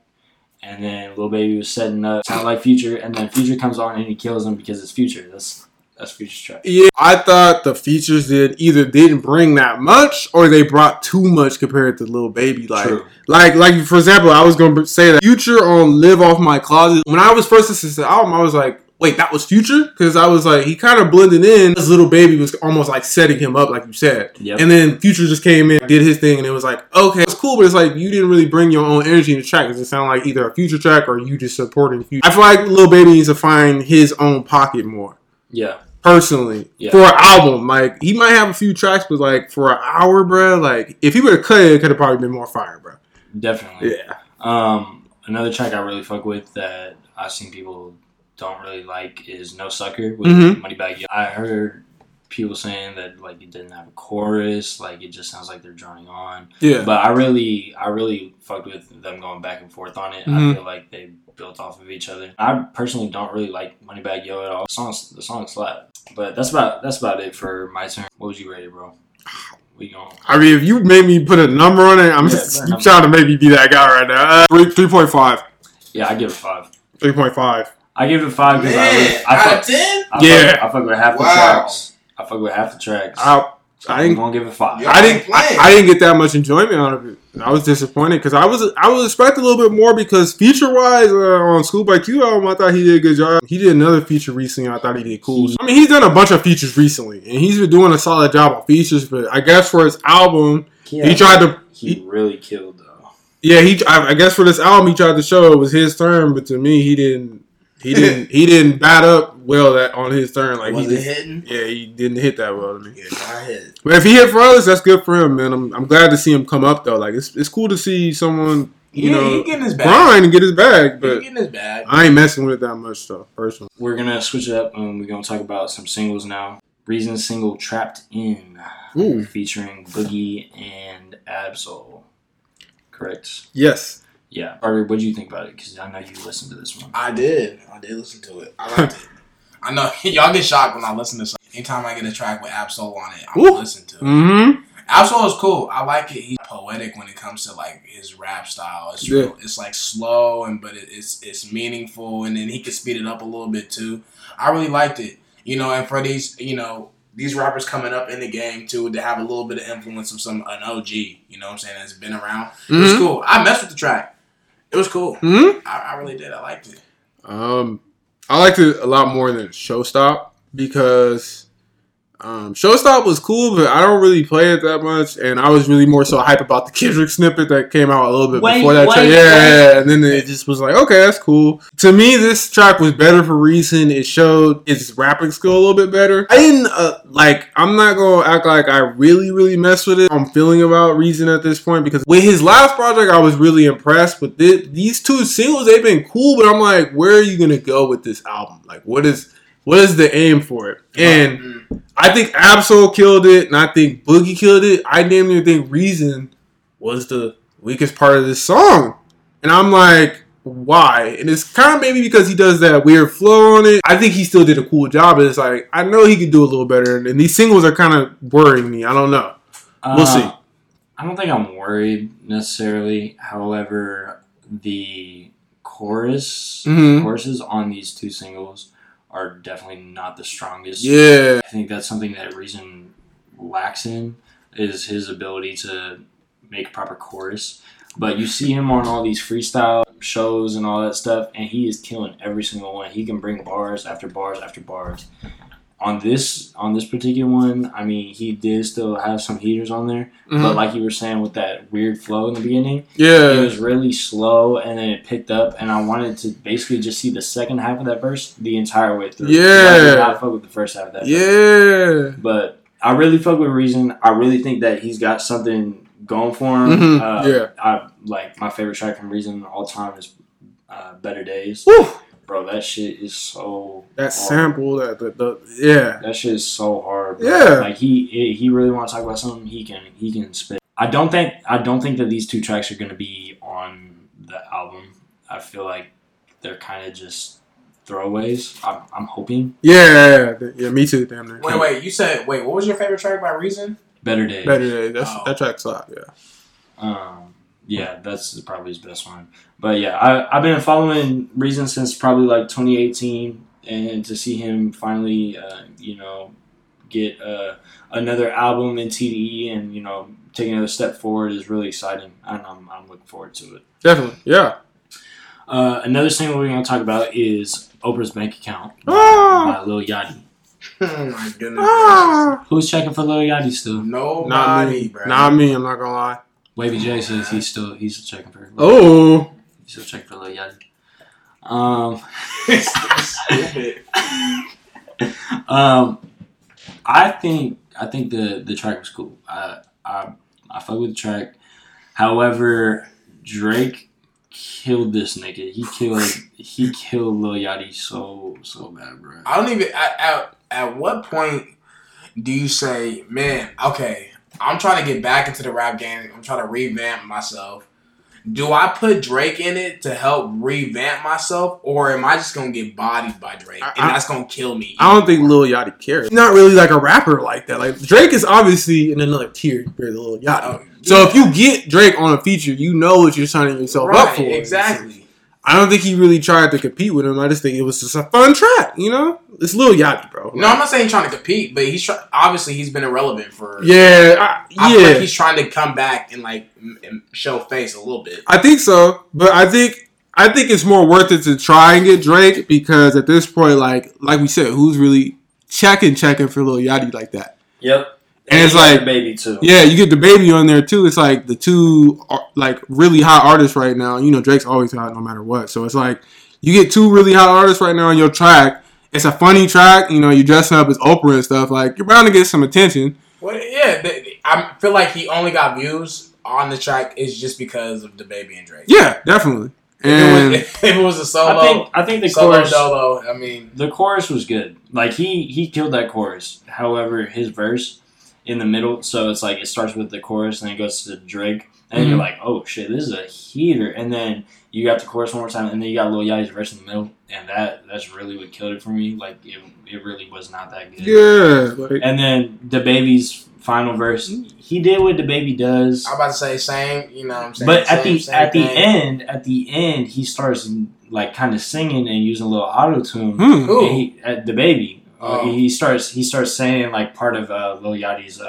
And then Lil Baby was setting up, sound like Future, and then Future comes on and he kills him because it's Future. That's Future's track. Yeah, I thought the Futures didn't bring that much, or they brought too much compared to Lil Baby. Like, true. Like for example, I was gonna say that Future on "Live Off My Closet." When I was first listening to the album, I was like, wait, that was Future? Because I was like, he kind of blended in. This Lil Baby was almost like setting him up, like you said. Yep. And then Future just came in, did his thing, and it was like, okay, it's cool, but it's like, you didn't really bring your own energy in the track. It doesn't sound like either a Future track or you just supporting Future. I feel like Lil Baby needs to find his own pocket more. Yeah. Personally. Yeah. For an album. Like, he might have a few tracks, but like, for an hour, bro, like, if he would have cut it could have probably been more fire, bro. Definitely. Yeah. Another track I really fuck with that I've seen people don't really like is No Sucker with Moneybagg Yo. I heard people saying that like it didn't have a chorus, like it just sounds like they're droning on. Yeah. But I really fucked with them going back and forth on it. I feel like they built off of each other. I personally don't really like Moneybagg Yo at all. The song slapped. But that's about it for My Turn. What would you rate it, bro? I mean, if you made me put a number on it, I'm just trying to maybe be that guy right now. 3.5. Yeah, I give it 5. 3.5. I give it 5 because I fuck 10. I fuck with half the tracks. I'm gonna give it 5. Yo, I didn't get that much enjoyment out of it. I was disappointed because I was expecting a little bit more because feature wise on School by Q album I thought he did a good job. He did another feature recently. I thought he did cool. I mean, he's done a bunch of features recently and he's been doing a solid job on features. But I guess for his album, he really killed though. Yeah, I guess for this album he tried to show it was his turn, but to me he didn't. He didn't bat up well that on his turn. Like hitting? Yeah, he didn't hit that well to me. Yeah, not hit. But if he hit for others, that's good for him, man. I'm glad to see him come up though. Like it's cool to see someone you know grind and get his bag. But he's getting his bag. I ain't messing with it that much though, personally. We're gonna switch it up and we're gonna talk about some singles now. Reason's single "Trapped In," featuring Boogie and Absol. Correct. Yes. Yeah. Carter, what do you think about it? Because I know you listened to this one. I did listen to it. I liked it. I know. Y'all get shocked when I listen to something. Anytime I get a track with Absol on it, I'm going to listen to it. Mm-hmm. Absol is cool. I like it. He's poetic when it comes to like his rap style. It's real. It's like slow, and but it's meaningful. And then he can speed it up a little bit too. I really liked it. You know, and for these, you know, these rappers coming up in the game too, to have a little bit of influence of an OG, you know what I'm saying, that's been around. Mm-hmm. It's cool. I messed with the track. It was cool. Mm-hmm. I really did. I liked it. I liked it a lot more than Showstop because Showstop was cool, but I don't really play it that much, and I was really more so hype about the Kendrick snippet that came out a little bit before that track. Yeah, and then it just was like, okay, that's cool. To me, this track was better for Reason. It showed its rapping skill a little bit better. I didn't, I'm not gonna act like I really, really messed with it. I'm feeling about Reason at this point, because with his last project, I was really impressed, but these two singles, they've been cool, but I'm like, where are you gonna go with this album? Like, what is the aim for it? And I think Absol killed it, and I think Boogie killed it. I damn near think Reason was the weakest part of this song. And I'm like, why? And it's kind of maybe because he does that weird flow on it. I think he still did a cool job. It's like, I know he could do a little better, and these singles are kind of worrying me. I don't know. We'll see. I don't think I'm worried necessarily. However, the choruses on these two singles are definitely not the strongest. Yeah. I think that's something that Reason lacks in, is his ability to make proper chorus. But you see him on all these freestyle shows and all that stuff, and he is killing every single one. He can bring bars after bars after bars. On this particular one, I mean, he did still have some heaters on there, but like you were saying with that weird flow in the beginning, yeah, it was really slow, and then it picked up, and I wanted to basically just see the second half of that verse the entire way through. Yeah. I did not fuck with the first half of that verse. Yeah. But I really fuck with Reason. I really think that he's got something going for him. My favorite track from Reason all time is Better Days. Woo! Bro, that shit is so hard. Sample, that shit is so hard, bro. Yeah. Like he really want to talk about something, he can spit. I don't think that these two tracks are gonna be on the album. I feel like they're kind of just throwaways. I'm hoping. Yeah, me too. Damn near. Wait, what was your favorite track by Reason? Better Days. That track's hot. Yeah. Yeah, that's probably his best one. But yeah, I've been following Reason since probably like 2018, and to see him finally, get another album in TDE and, take another step forward is really exciting. And I'm looking forward to it. Definitely, yeah. Another single we're going to talk about is Oprah's Bank Account by Lil Yachty. Oh my goodness. Who's checking for Lil Yachty still? Nobody, bro. Not me, I'm not going to lie. Wavy J says he's still checking for. He's still checking for Lil Yachty. I think the track was cool. I fuck with the track. However, Drake killed this nigga. He killed Lil Yachty so bad, bro. I don't even. At what point do you say, man? Okay. I'm trying to get back into the rap game. I'm trying to revamp myself. Do I put Drake in it to help revamp myself, or am I just going to get bodied by Drake and that's going to kill me? I don't think Lil Yachty cares. He's not really like a rapper like that. Like Drake is obviously in another tier compared to Lil Yachty. Oh, yeah. So if you get Drake on a feature, you know what you're signing yourself up for. Exactly. So I don't think he really tried to compete with him. I just think it was just a fun track, It's Lil Yachty, bro. Like, no, I'm not saying he's trying to compete, but obviously he's been irrelevant for... I feel like he's trying to come back and, show face a little bit. I think so, but I think it's more worth it to try and get Drake, because at this point, like we said, who's really checking for Lil Yachty like that? Yep. And it's like DaBaby too. Yeah, you get DaBaby on there too. It's like the two really hot artists right now. Drake's always hot no matter what. So it's like you get two really hot artists right now on your track. It's a funny track. You're dressing up as Oprah and stuff. Like you're bound to get some attention. Well, yeah, I feel like he only got views on the track is just because of DaBaby and Drake. Yeah, definitely. And if it was a solo, I think the chorus. Solo, I mean, the chorus was good. Like he killed that chorus. However, his verse. In the middle, so it's like it starts with the chorus and then it goes to the Drake, and you're like, oh shit, this is a heater. And then you got the chorus one more time, and then you got Lil Yachty's verse in the middle, and that's really what killed it for me. Like it really was not that good. Yeah. And then DaBaby's final verse, he did what DaBaby does. I'm about to say same, what I'm saying. But at the end, he starts like kind of singing and using a little auto tune. At DaBaby. He starts saying like part of Lil Yachty's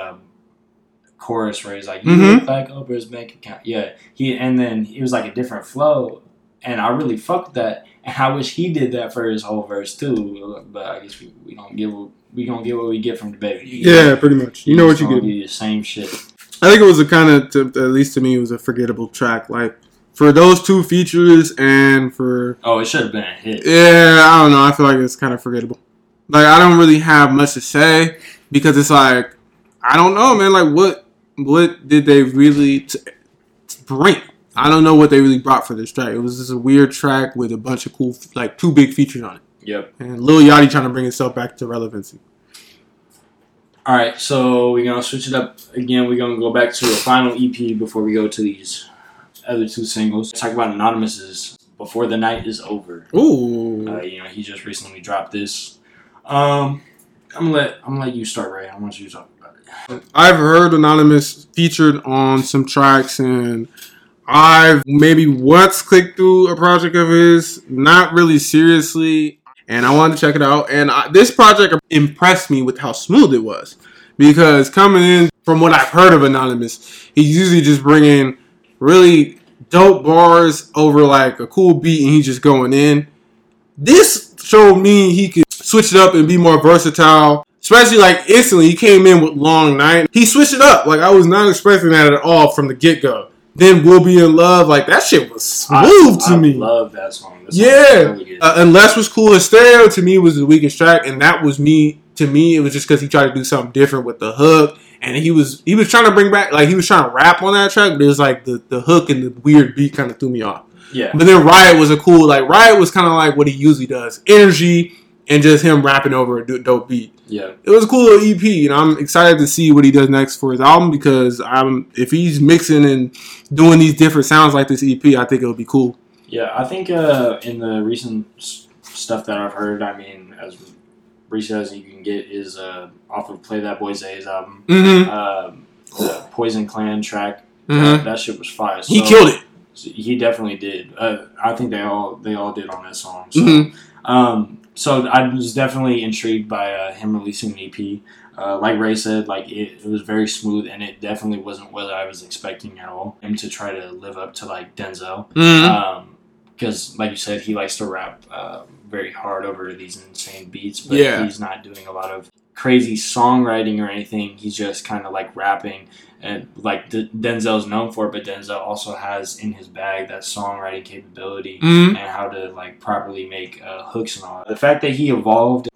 chorus where he's like, "You look like Oprah's bank account." Yeah, and then it was like a different flow, and I really fucked that. And I wish he did that for his whole verse too. But I guess we gonna get what we get from DaBaby. Yeah, pretty much. You know what you get. The same shit. I think it was a kind of, at least to me, it was a forgettable track. Like for those two features and for it should have been a hit. Yeah, I don't know. I feel like it's kind of forgettable. Like I don't really have much to say because it's like I don't know, man. Like what did they really bring? I don't know what they really brought for this track. It was just a weird track with a bunch of cool, like, two big features on it. Yep. And Lil Yachty trying to bring himself back to relevancy. All right, so we're going to switch it up again. We're going to go back to the final EP before we go to these other two singles. Let's talk about Anonymuz's Before the Night is Over. Ooh. He just recently dropped this. I'm going to let you start, Ray. I want you to talk about it. I've heard Anonymuz featured on some tracks and I've maybe once clicked through a project of his, not really seriously, and I wanted to check it out. And this project impressed me with how smooth it was, because coming in from what I've heard of Anonymuz, he's usually just bringing really dope bars over like a cool beat, and he's just going in. This showed me he could switch it up and be more versatile. Especially, like, instantly, he came in with Long Night. He switched it up. Like, I was not expecting that at all from the get-go. Then We'll Be in Love, like that shit was smooth to me. I love that song. Really Unless Was Cool and Stereo to me was the weakest track, and that was me. To me, it was just because he tried to do something different with the hook, and he was trying to bring back, like he was trying to rap on that track, but it was like the hook and the weird beat kind of threw me off. Yeah. But then Riot was a cool, like Riot was kind of like what he usually does, energy and just him rapping over a dope beat. Yeah, it was a cool EP, and I'm excited to see what he does next for his album, because if he's mixing and doing these different sounds like this EP, I think it'll be cool. Yeah, I think in the recent stuff that I've heard, I mean, as recent as you can get is off of Play That Boy Zay's album, the Poison Clan track. That shit was fire. So he killed it. He definitely did. I think they all did on that song. So. So I was definitely intrigued by him releasing an EP. Like Ray said, like it was very smooth, and it definitely wasn't what I was expecting at all. Him to try to live up to like Denzel, because like you said, he likes to rap very hard over these insane beats, but he's not doing a lot of crazy songwriting or anything. He's just kind of like rapping, and like Denzel's known for it, but Denzel also has in his bag that songwriting capability and how to like properly make hooks and all that. The fact that he evolved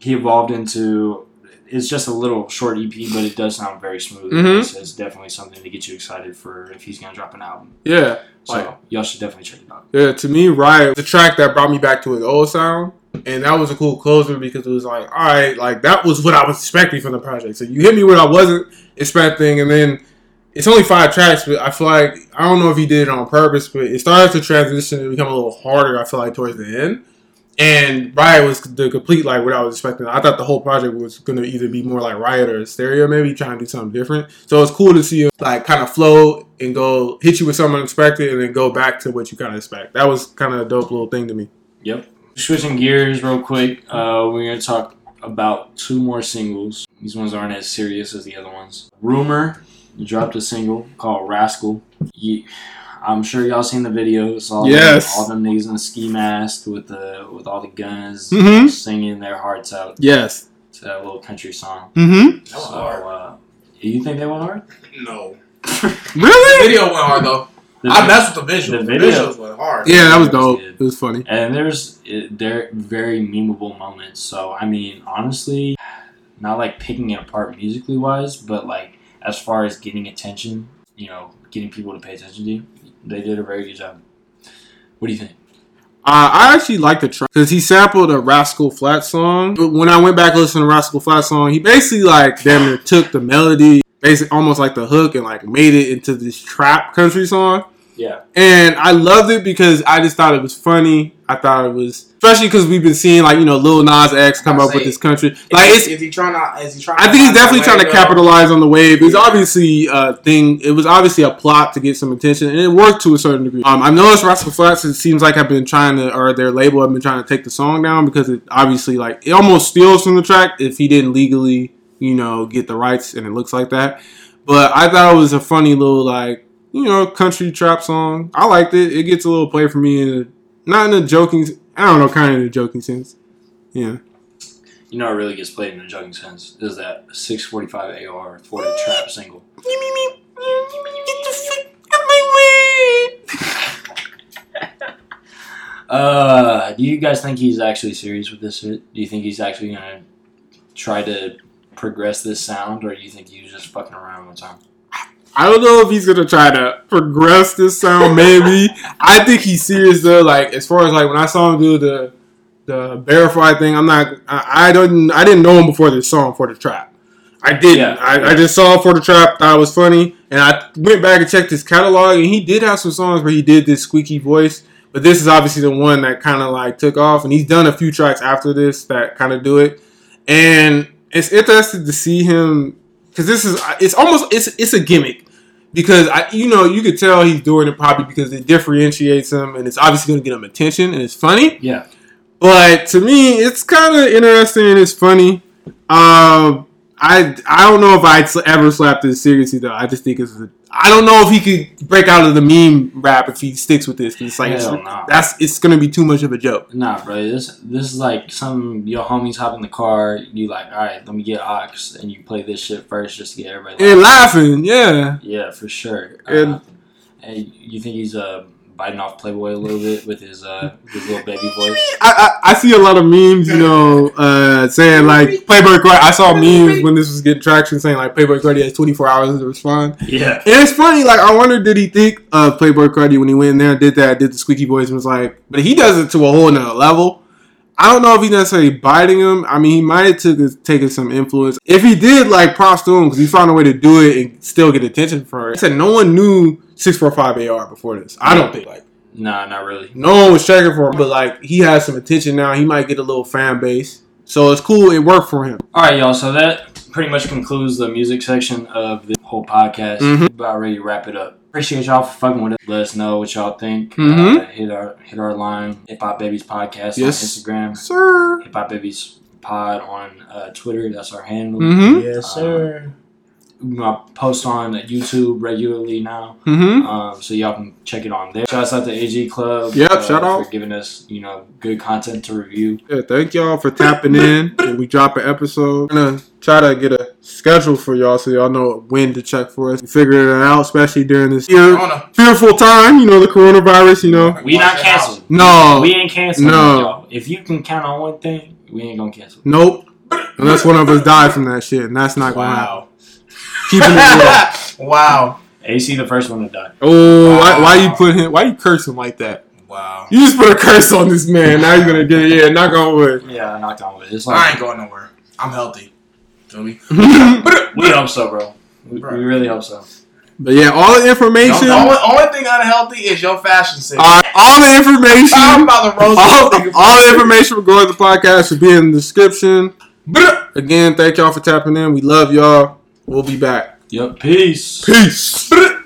into, it's just a little short EP, but it does sound very smooth. It's definitely something to get you excited for if he's gonna drop an album. Yeah, so y'all should definitely check it out. Yeah, to me, Riot, the track that brought me back to his old sound. And that was a cool closer, because it was like, all right, like that was what I was expecting from the project. So you hit me what I wasn't expecting, and then it's only 5 tracks, but I feel like, I don't know if he did it on purpose, but it started to transition and become a little harder, I feel like, towards the end. And Riot was the complete, like, what I was expecting. I thought the whole project was going to either be more like Riot or Stereo, maybe, trying to do something different. So it was cool to see him, like, kind of flow and go hit you with something unexpected and then go back to what you kind of expect. That was kind of a dope little thing to me. Yep. Switching gears real quick, we're going to talk about 2 more singles. These ones aren't as serious as the other ones. Rumor dropped a single called Rascal. I'm sure y'all seen the videos. All them niggas in the ski mask with all the guns singing their hearts out. Yes. To that little country song. So, you think they went hard? No. Really? The video went hard, though. I messed with the visuals. The visuals were hard. Yeah, that was dope. It was funny. And they're very memeable moments. So, I mean, honestly, not like picking it apart musically wise, but like as far as getting attention, getting people to pay attention to you, they did a very good job. What do you think? I actually like the track because he sampled a Rascal Flatts song. But when I went back to listen to Rascal Flatts song, he basically like damn near took the melody, basically almost like the hook, and like made it into this trap country song. Yeah. And I loved it because I just thought it was funny. I thought it was, especially because we've been seeing like, Lil Nas X come up with this country. Like, is he trying? I think he's definitely trying to capitalize on the wave. It's obviously a thing. It was obviously a plot to get some attention, and it worked to a certain degree. I noticed Rascal Flatts. It seems like their label have been trying to take the song down, because it obviously like it almost steals from the track if he didn't legally, get the rights, and it looks like that. But I thought it was a funny little like. Country trap song. I liked it. It gets a little play for me, not in a joking I don't know, kind of in the joking sense. Yeah. You know, it really gets played in a joking sense. Is that 645 AR 4DATRAP single? Get the fuck out of my way! Do you guys think he's actually serious with this? Do you think he's actually gonna try to progress this sound, or do you think he was just fucking around one time? I don't know if he's gonna try to progress this sound. Maybe. I think he's serious though. Like as far as like when I saw him do the Verify thing, I didn't know him before this song 4DATRAP. I didn't. Yeah, I just saw 4DATRAP, thought it was funny, and I went back and checked his catalog, and he did have some songs where he did this squeaky voice, but this is obviously the one that kind of like took off, and he's done a few tracks after this that kind of do it, and it's interesting to see him, because this is, it's almost a gimmick, because you could tell he's doing it probably because it differentiates him, and it's obviously going to get him attention, and it's funny. Yeah. But to me, it's kind of interesting and it's funny. I don't know if I'd ever slap this seriously though. I just think I don't know if he could break out of the meme rap if he sticks with this. Cause it's like it's gonna be too much of a joke. Nah, bro. This is like some your homies hop in the car. You like, all right, let me get Ox, and you play this shit first just to get everybody laughing. Yeah. Yeah, for sure. And you think he's biting off Playboy a little bit with his little baby voice. I see a lot of memes, saying like Playboy Carti. I saw memes when this was getting traction saying like Playboy Carti has 24 hours to respond. Yeah, and it's funny. Like I wonder, did he think of Playboy Carti when he went in there and did the squeaky voice and was like? But he does it to a whole nother level. I don't know if he's necessarily biting him. I mean, he might have taken some influence. If he did, like, props to him because he found a way to do it and still get attention for it. He said no one knew 645 AR before this. I don't think. Not really. No one was checking for him, but, like, he has some attention now. He might get a little fan base. So it's cool. It worked for him. All right, y'all. So that pretty much concludes the music section of the whole podcast. Mm-hmm. We're about ready to wrap it up. Appreciate y'all for fucking with us. Let us know what y'all think. Mm-hmm. Hit our line, Hip Hop Babies Podcast on Instagram. Sir. Hip Hop Babies Pod on Twitter. That's our handle. Mm-hmm. Yes, sir. We're going to post on YouTube regularly now. Mm-hmm. So y'all can check it on there. Shouts out to AG Club. Yep, shout out. For giving us, good content to review. Yeah, thank y'all for tapping in. When we drop an episode, we're going to try to get a schedule for y'all so y'all know when to check for us. Figure it out, especially during this fearful time, the coronavirus, We not canceled. No. We ain't canceled. No. Y'all. If you can count on one thing, we ain't going to cancel. Nope. Unless one of us dies from that shit, and that's not going to happen. Keeping it real. Wow. AC the first one to die. Oh, wow. Why you put him? Why you curse him like that? Wow. You just put a curse on this man. Now you're gonna get it. Yeah, knock on wood. Yeah, knock on wood. It's like, I ain't going nowhere. I'm healthy. Feel me? We hope so, bro. We really hope so. But yeah, all the information. The only thing unhealthy is your fashion sense. All the information. All the information regarding the podcast will be in the description. Again, thank y'all for tapping in. We love y'all. We'll be back. Yep. Peace.